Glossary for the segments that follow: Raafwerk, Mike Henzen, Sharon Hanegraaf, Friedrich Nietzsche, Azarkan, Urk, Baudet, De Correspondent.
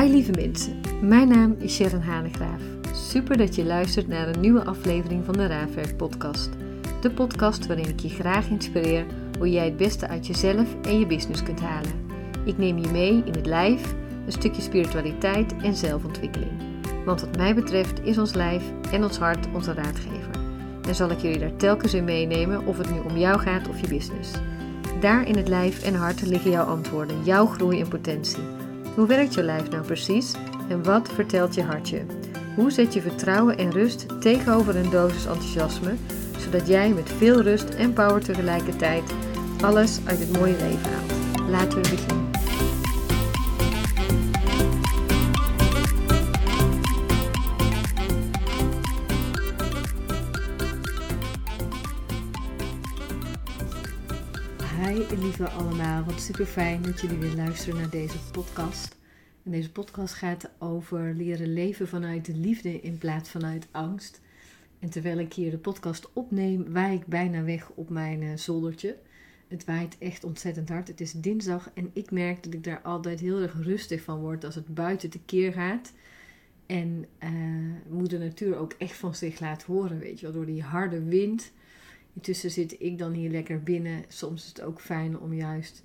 Hi lieve mensen, mijn naam is Sharon Hanegraaf. Super dat je luistert naar een nieuwe aflevering van de Raafwerk podcast. De podcast waarin ik je graag inspireer hoe jij het beste uit jezelf en je business kunt halen. Ik neem je mee in het lijf, een stukje spiritualiteit en zelfontwikkeling. Want wat mij betreft is ons lijf en ons hart onze raadgever. En zal ik jullie daar telkens in meenemen of het nu om jou gaat of je business. Daar in het lijf en hart liggen jouw antwoorden, jouw groei en potentie. Hoe werkt je lijf nou precies en wat vertelt je hart je? Hoe zet je vertrouwen en rust tegenover een dosis enthousiasme, zodat jij met veel rust en power tegelijkertijd alles uit het mooie leven haalt? Laten we beginnen. Lieve allemaal, wat super fijn dat jullie weer luisteren naar deze podcast. En deze podcast gaat over leren leven vanuit de liefde in plaats vanuit angst. En terwijl ik hier de podcast opneem, waai ik bijna weg op mijn zoldertje. Het waait echt ontzettend hard. Het is dinsdag en ik merk dat ik daar altijd heel erg rustig van word als het buiten tekeer gaat. En moeder natuur ook echt van zich laat horen, weet je wel, door die harde wind. Intussen zit ik dan hier lekker binnen. Soms is het ook fijn om juist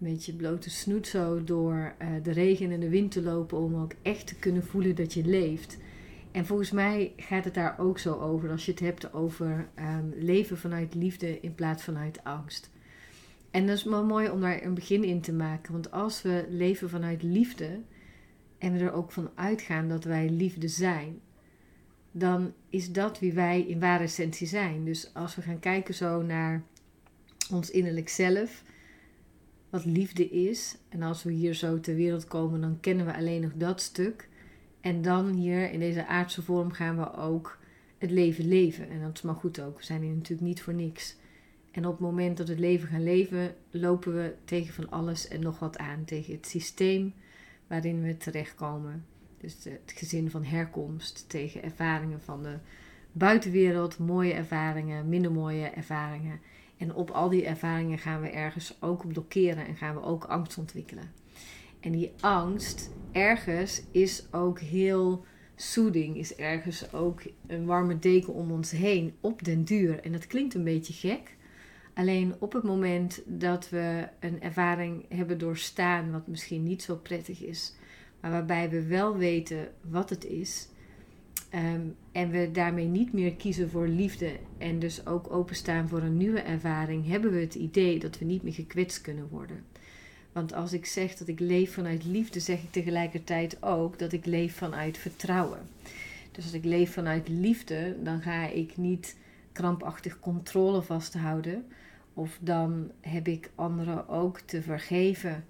een beetje blote snoet zo door de regen en de wind te lopen. Om ook echt te kunnen voelen dat je leeft. En volgens mij gaat het daar ook zo over. Als je het hebt over leven vanuit liefde in plaats vanuit angst. En dat is wel mooi om daar een begin in te maken. Want als we leven vanuit liefde en we er ook van uitgaan dat wij liefde zijn, dan is dat wie wij in ware essentie zijn. Dus als we gaan kijken zo naar ons innerlijk zelf, wat liefde is. En als we hier zo ter wereld komen, dan kennen we alleen nog dat stuk. En dan hier in deze aardse vorm gaan we ook het leven leven. En dat is maar goed ook. We zijn hier natuurlijk niet voor niks. En op het moment dat we het leven gaan leven, lopen we tegen van alles en nog wat aan. Tegen het systeem waarin we terechtkomen. Dus het gezin van herkomst, tegen ervaringen van de buitenwereld, mooie ervaringen, minder mooie ervaringen. En op al die ervaringen gaan we ergens ook blokkeren en gaan we ook angst ontwikkelen. En die angst ergens is ook heel soothing, is ergens ook een warme deken om ons heen op den duur. En dat klinkt een beetje gek. Alleen op het moment dat we een ervaring hebben doorstaan wat misschien niet zo prettig is, maar waarbij we wel weten wat het is. En we daarmee niet meer kiezen voor liefde. En dus ook openstaan voor een nieuwe ervaring. Hebben we het idee dat we niet meer gekwetst kunnen worden. Want als ik zeg dat ik leef vanuit liefde, zeg ik tegelijkertijd ook dat ik leef vanuit vertrouwen. Dus als ik leef vanuit liefde, dan ga ik niet krampachtig controle vasthouden. Of dan heb ik anderen ook te vergeven.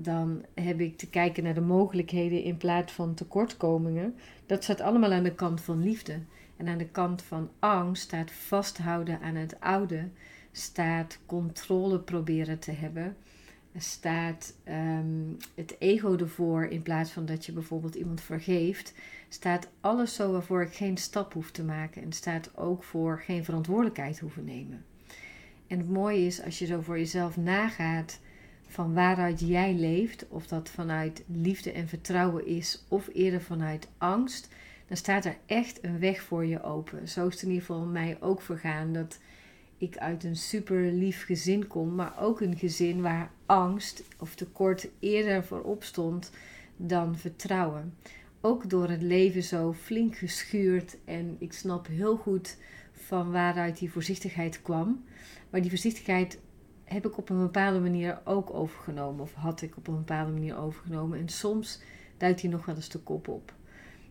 Dan heb ik te kijken naar de mogelijkheden in plaats van tekortkomingen. Dat staat allemaal aan de kant van liefde. En aan de kant van angst staat vasthouden aan het oude. Staat controle proberen te hebben. Staat het ego ervoor in plaats van dat je bijvoorbeeld iemand vergeeft. Staat alles zo waarvoor ik geen stap hoef te maken. En staat ook voor geen verantwoordelijkheid hoeven nemen. En het mooie is als je zo voor jezelf nagaat van waaruit jij leeft, of dat vanuit liefde en vertrouwen is, of eerder vanuit angst, dan staat er echt een weg voor je open. Zo is het in ieder geval mij ook vergaan, dat ik uit een super lief gezin kom, maar ook een gezin waar angst of tekort eerder voorop stond dan vertrouwen. Ook door het leven zo flink geschuurd en ik snap heel goed van waaruit die voorzichtigheid kwam. Maar die voorzichtigheid heb ik op een bepaalde manier ook overgenomen. Of had ik op een bepaalde manier overgenomen. En soms duikt hij nog wel eens de kop op.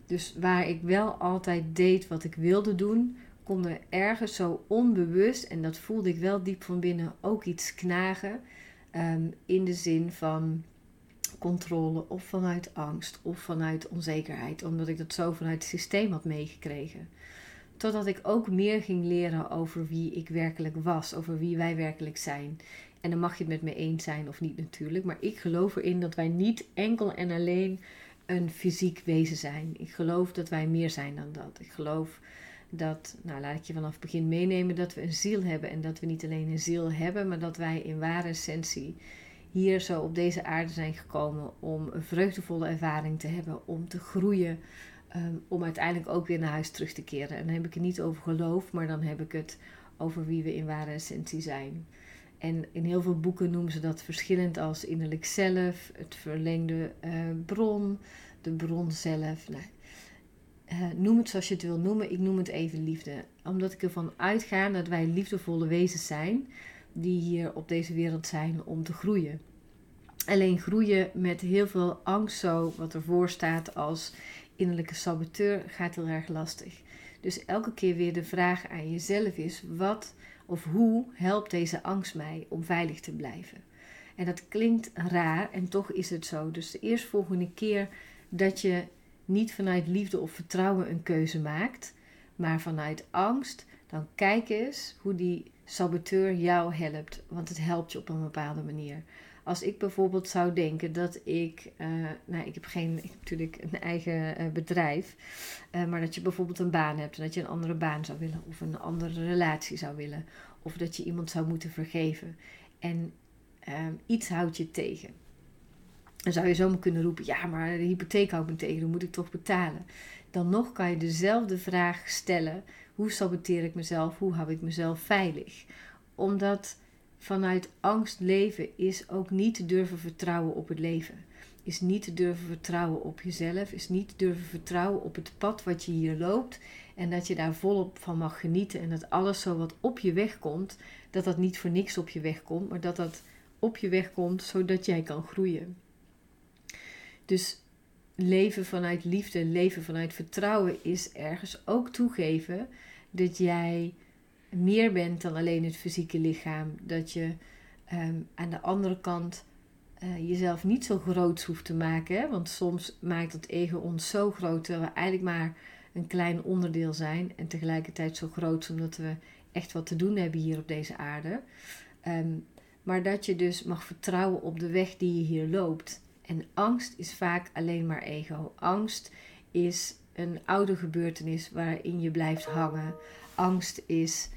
Dus waar ik wel altijd deed wat ik wilde doen, kon er ergens zo onbewust, en dat voelde ik wel diep van binnen, ook iets knagen. In de zin van controle of vanuit angst of vanuit onzekerheid. Omdat ik dat zo vanuit het systeem had meegekregen. Totdat ik ook meer ging leren over wie ik werkelijk was. Over wie wij werkelijk zijn. En dan mag je het met me eens zijn of niet natuurlijk. Maar ik geloof erin dat wij niet enkel en alleen een fysiek wezen zijn. Ik geloof dat wij meer zijn dan dat. Ik geloof dat, nou laat ik je vanaf het begin meenemen, dat we een ziel hebben. En dat we niet alleen een ziel hebben, maar dat wij in ware essentie hier zo op deze aarde zijn gekomen om een vreugdevolle ervaring te hebben, om te groeien, om uiteindelijk ook weer naar huis terug te keren. En dan heb ik het niet over geloof, maar dan heb ik het over wie we in ware essentie zijn. En in heel veel boeken noemen ze dat verschillend als innerlijk zelf, het verlengde bron, de bron zelf. Nou, noem het zoals je het wil noemen, ik noem het even liefde. Omdat ik ervan uitga dat wij liefdevolle wezens zijn die hier op deze wereld zijn om te groeien. Alleen groeien met heel veel angst, zo wat ervoor staat als innerlijke saboteur, gaat heel erg lastig. Dus elke keer weer de vraag aan jezelf is, wat of hoe helpt deze angst mij om veilig te blijven? En dat klinkt raar en toch is het zo. Dus de eerstvolgende keer dat je niet vanuit liefde of vertrouwen een keuze maakt, maar vanuit angst, dan kijk eens hoe die saboteur jou helpt. Want het helpt je op een bepaalde manier. Als ik bijvoorbeeld zou denken dat ik, ik heb natuurlijk een eigen bedrijf, maar dat je bijvoorbeeld een baan hebt en dat je een andere baan zou willen of een andere relatie zou willen. Of dat je iemand zou moeten vergeven. En iets houdt je tegen. Dan zou je zomaar kunnen roepen, ja maar de hypotheek houdt me tegen, dan moet ik toch betalen. Dan nog kan je dezelfde vraag stellen, hoe saboteer ik mezelf, hoe hou ik mezelf veilig? Omdat vanuit angst leven is ook niet te durven vertrouwen op het leven. Is niet te durven vertrouwen op jezelf. Is niet te durven vertrouwen op het pad wat je hier loopt. En dat je daar volop van mag genieten. En dat alles zo wat op je weg komt, dat dat niet voor niks op je weg komt. Maar dat dat op je weg komt zodat jij kan groeien. Dus leven vanuit liefde, leven vanuit vertrouwen is ergens ook toegeven dat jij meer bent dan alleen het fysieke lichaam. Dat je aan de andere kant jezelf niet zo groot hoeft te maken. Hè? Want soms maakt het ego ons zo groot dat we eigenlijk maar een klein onderdeel zijn. En tegelijkertijd zo groot omdat we echt wat te doen hebben hier op deze aarde. Maar dat je dus mag vertrouwen op de weg die je hier loopt. En angst is vaak alleen maar ego. Angst is een oude gebeurtenis waarin je blijft hangen. Angst is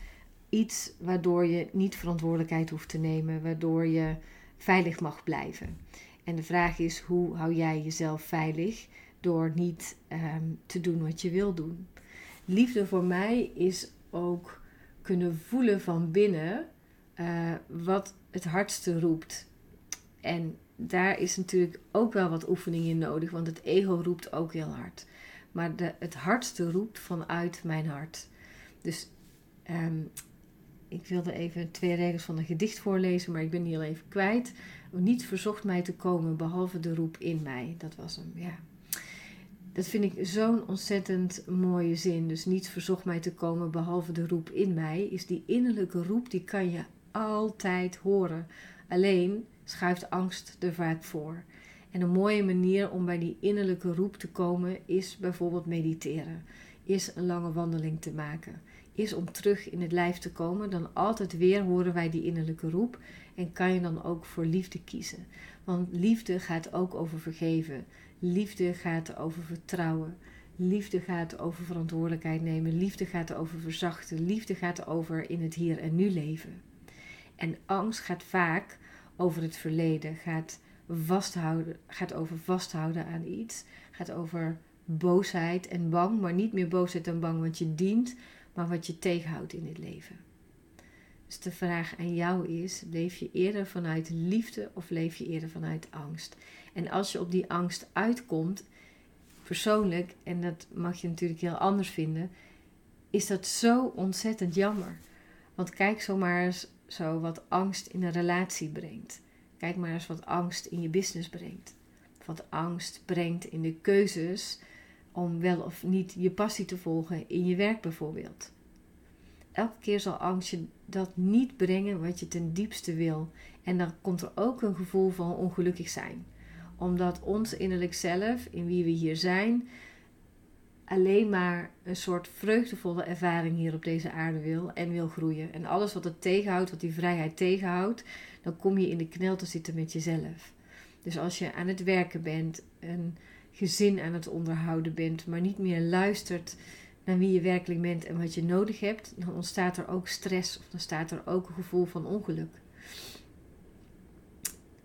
iets waardoor je niet verantwoordelijkheid hoeft te nemen, waardoor je veilig mag blijven. En de vraag is, hoe hou jij jezelf veilig door niet te doen wat je wil doen? Liefde voor mij is ook kunnen voelen van binnen wat het hardste roept. En daar is natuurlijk ook wel wat oefening in nodig, want het ego roept ook heel hard. Maar het hardste roept vanuit mijn hart. Dus ik wilde even 2 regels van een gedicht voorlezen, maar ik ben die al even kwijt. Niet verzocht mij te komen, behalve de roep in mij. Dat was hem, ja. Dat vind ik zo'n ontzettend mooie zin. Dus niet verzocht mij te komen, behalve de roep in mij. Is die innerlijke roep, die kan je altijd horen. Alleen schuift angst er vaak voor. En een mooie manier om bij die innerlijke roep te komen is bijvoorbeeld mediteren. Is een lange wandeling te maken. Is om terug in het lijf te komen. Dan altijd weer horen wij die innerlijke roep. En kan je dan ook voor liefde kiezen. Want liefde gaat ook over vergeven. Liefde gaat over vertrouwen. Liefde gaat over verantwoordelijkheid nemen. Liefde gaat over verzachten. Liefde gaat over in het hier en nu leven. En angst gaat vaak over het verleden. Gaat over vasthouden aan iets. Gaat over boosheid en bang, maar niet meer boosheid en bang wat je dient, maar wat je tegenhoudt in dit leven. Dus de vraag aan jou is, leef je eerder vanuit liefde of leef je eerder vanuit angst? En als je op die angst uitkomt, persoonlijk, en dat mag je natuurlijk heel anders vinden, is dat zo ontzettend jammer. Want kijk zomaar eens zo wat angst in een relatie brengt. Kijk maar eens wat angst in je business brengt. Wat angst brengt in de keuzes om wel of niet je passie te volgen in je werk bijvoorbeeld. Elke keer zal angst je dat niet brengen wat je ten diepste wil. En dan komt er ook een gevoel van ongelukkig zijn. Omdat ons innerlijk zelf, in wie we hier zijn, alleen maar een soort vreugdevolle ervaring hier op deze aarde wil en wil groeien. En alles wat het tegenhoudt, wat die vrijheid tegenhoudt, dan kom je in de knel te zitten met jezelf. Dus als je aan het werken bent, een gezin aan het onderhouden bent, maar niet meer luistert naar wie je werkelijk bent en wat je nodig hebt, dan ontstaat er ook stress of dan staat er ook een gevoel van ongeluk.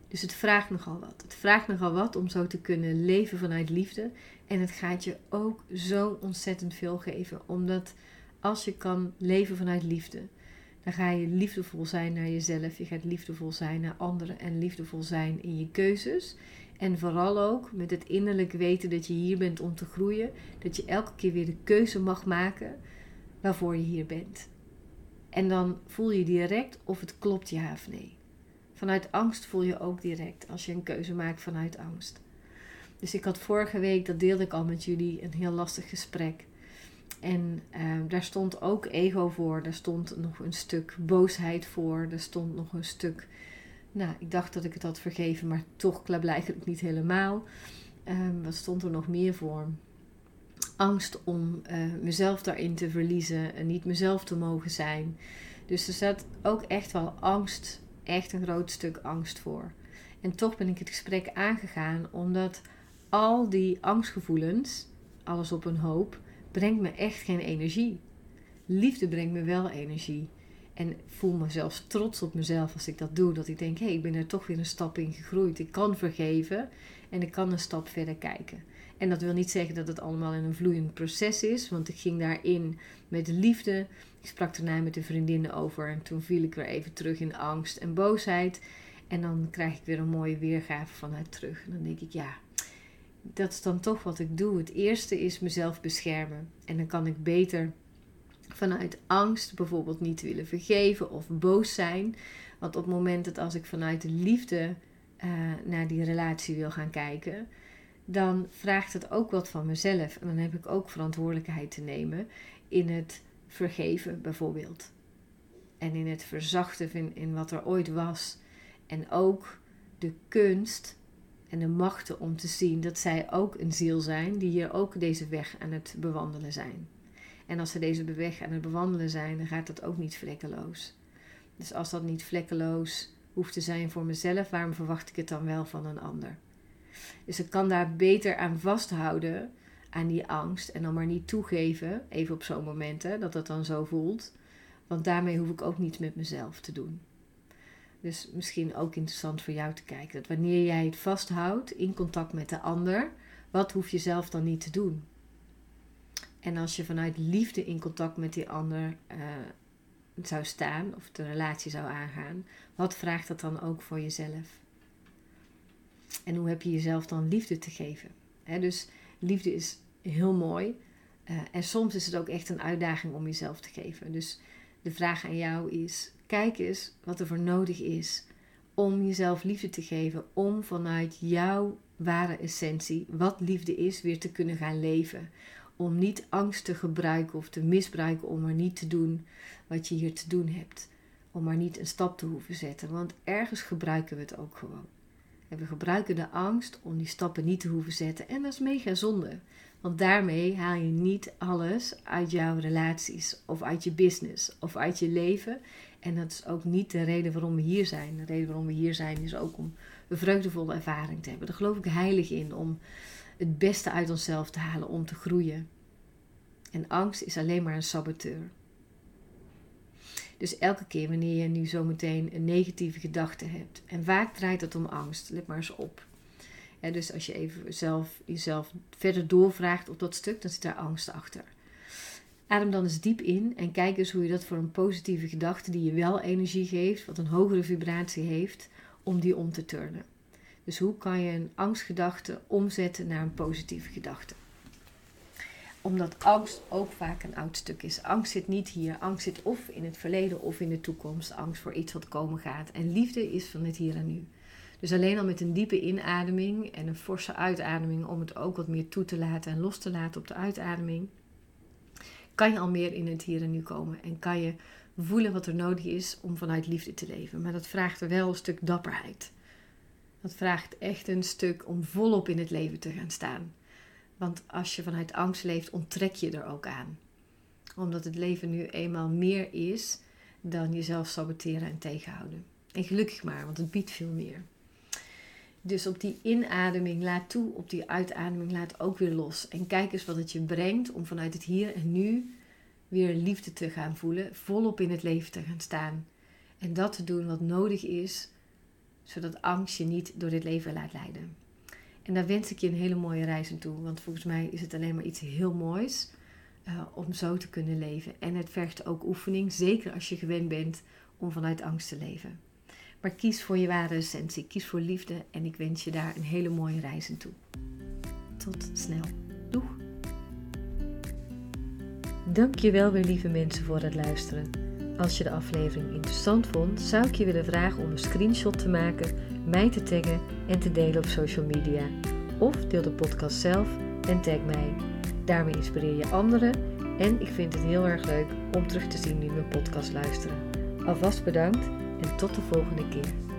Dus het vraagt nogal wat. Het vraagt nogal wat om zo te kunnen leven vanuit liefde. En het gaat je ook zo ontzettend veel geven. Omdat als je kan leven vanuit liefde, dan ga je liefdevol zijn naar jezelf. Je gaat liefdevol zijn naar anderen en liefdevol zijn in je keuzes. En vooral ook met het innerlijk weten dat je hier bent om te groeien. Dat je elke keer weer de keuze mag maken waarvoor je hier bent. En dan voel je direct of het klopt ja of nee. Vanuit angst voel je ook direct als je een keuze maakt vanuit angst. Dus ik had vorige week, dat deelde ik al met jullie, een heel lastig gesprek. En daar stond ook ego voor. Daar stond nog een stuk boosheid voor. Daar stond nog een stuk... Nou, ik dacht dat ik het had vergeven, maar toch klaarblijkelijk niet helemaal. Wat stond er nog meer voor? Angst om mezelf daarin te verliezen en niet mezelf te mogen zijn. Dus er zat ook echt wel angst, echt een groot stuk angst voor. En toch ben ik het gesprek aangegaan, omdat al die angstgevoelens, alles op een hoop, brengt me echt geen energie. Liefde brengt me wel energie. En ik voel me zelfs trots op mezelf als ik dat doe. Dat ik denk, hé, ik ben er toch weer een stap in gegroeid. Ik kan vergeven en ik kan een stap verder kijken. En dat wil niet zeggen dat het allemaal in een vloeiend proces is. Want ik ging daarin met liefde. Ik sprak daarna met de vriendinnen over. En toen viel ik weer even terug in angst en boosheid. En dan krijg ik weer een mooie weergave van haar terug. En dan denk ik, ja, dat is dan toch wat ik doe. Het eerste is mezelf beschermen. En dan kan ik beter... vanuit angst bijvoorbeeld niet willen vergeven of boos zijn. Want op het moment dat als ik vanuit de liefde naar die relatie wil gaan kijken, dan vraagt het ook wat van mezelf. En dan heb ik ook verantwoordelijkheid te nemen in het vergeven bijvoorbeeld. En in het verzachten in wat er ooit was. En ook de kunst en de machten om te zien dat zij ook een ziel zijn die hier ook deze weg aan het bewandelen zijn. En als ze deze weg aan het bewandelen zijn, dan gaat dat ook niet vlekkeloos. Dus als dat niet vlekkeloos hoeft te zijn voor mezelf, waarom verwacht ik het dan wel van een ander? Dus ik kan daar beter aan vasthouden, aan die angst. En dan maar niet toegeven, even op zo'n moment, hè, dat dat dan zo voelt. Want daarmee hoef ik ook niets met mezelf te doen. Dus misschien ook interessant voor jou te kijken. Dat wanneer jij het vasthoudt in contact met de ander, wat hoef je zelf dan niet te doen? En als je vanuit liefde in contact met die ander zou staan, of de relatie zou aangaan, wat vraagt dat dan ook voor jezelf? En hoe heb je jezelf dan liefde te geven? He, dus liefde is heel mooi. En soms is het ook echt een uitdaging om jezelf te geven. Dus de vraag aan jou is, kijk eens wat er voor nodig is om jezelf liefde te geven. Om vanuit jouw ware essentie, wat liefde is, weer te kunnen gaan leven. Om niet angst te gebruiken of te misbruiken om maar niet te doen wat je hier te doen hebt. Om maar niet een stap te hoeven zetten. Want ergens gebruiken we het ook gewoon. En we gebruiken de angst om die stappen niet te hoeven zetten. En dat is mega zonde. Want daarmee haal je niet alles uit jouw relaties. Of uit je business. Of uit je leven. En dat is ook niet de reden waarom we hier zijn. De reden waarom we hier zijn is ook om een vreugdevolle ervaring te hebben. Daar geloof ik heilig in. Om het beste uit onszelf te halen om te groeien. En angst is alleen maar een saboteur. Dus elke keer wanneer je nu zometeen een negatieve gedachte hebt. En vaak draait het om angst. Let maar eens op. Ja, dus als je even jezelf verder doorvraagt op dat stuk, dan zit daar angst achter. Adem dan eens diep in en kijk eens hoe je dat voor een positieve gedachte die je wel energie geeft, wat een hogere vibratie heeft, om die om te turnen. Dus hoe kan je een angstgedachte omzetten naar een positieve gedachte? Omdat angst ook vaak een oud stuk is. Angst zit niet hier. Angst zit of in het verleden of in de toekomst. Angst voor iets wat komen gaat. En liefde is van het hier en nu. Dus alleen al met een diepe inademing en een forse uitademing, om het ook wat meer toe te laten en los te laten op de uitademing, kan je al meer in het hier en nu komen. En kan je voelen wat er nodig is om vanuit liefde te leven. Maar dat vraagt er wel een stuk dapperheid. Dat vraagt echt een stuk om volop in het leven te gaan staan. Want als je vanuit angst leeft, onttrek je er ook aan. Omdat het leven nu eenmaal meer is dan jezelf saboteren en tegenhouden. En gelukkig maar, want het biedt veel meer. Dus op die inademing laat toe, op die uitademing laat ook weer los. En kijk eens wat het je brengt om vanuit het hier en nu weer liefde te gaan voelen. Volop in het leven te gaan staan. En dat te doen wat nodig is Zodat angst je niet door dit leven laat leiden. En daar wens ik je een hele mooie reis aan toe. Want volgens mij is het alleen maar iets heel moois om zo te kunnen leven. En het vergt ook oefening. Zeker als je gewend bent om vanuit angst te leven. Maar kies voor je ware essentie. Kies voor liefde. En ik wens je daar een hele mooie reis aan toe. Tot snel. Doeg! Dankjewel weer lieve mensen voor het luisteren. Als je de aflevering interessant vond, zou ik je willen vragen om een screenshot te maken, mij te taggen en te delen op social media. Of deel de podcast zelf en tag mij. Daarmee inspireer je anderen en ik vind het heel erg leuk om terug te zien wie mijn podcast luisteren. Alvast bedankt en tot de volgende keer.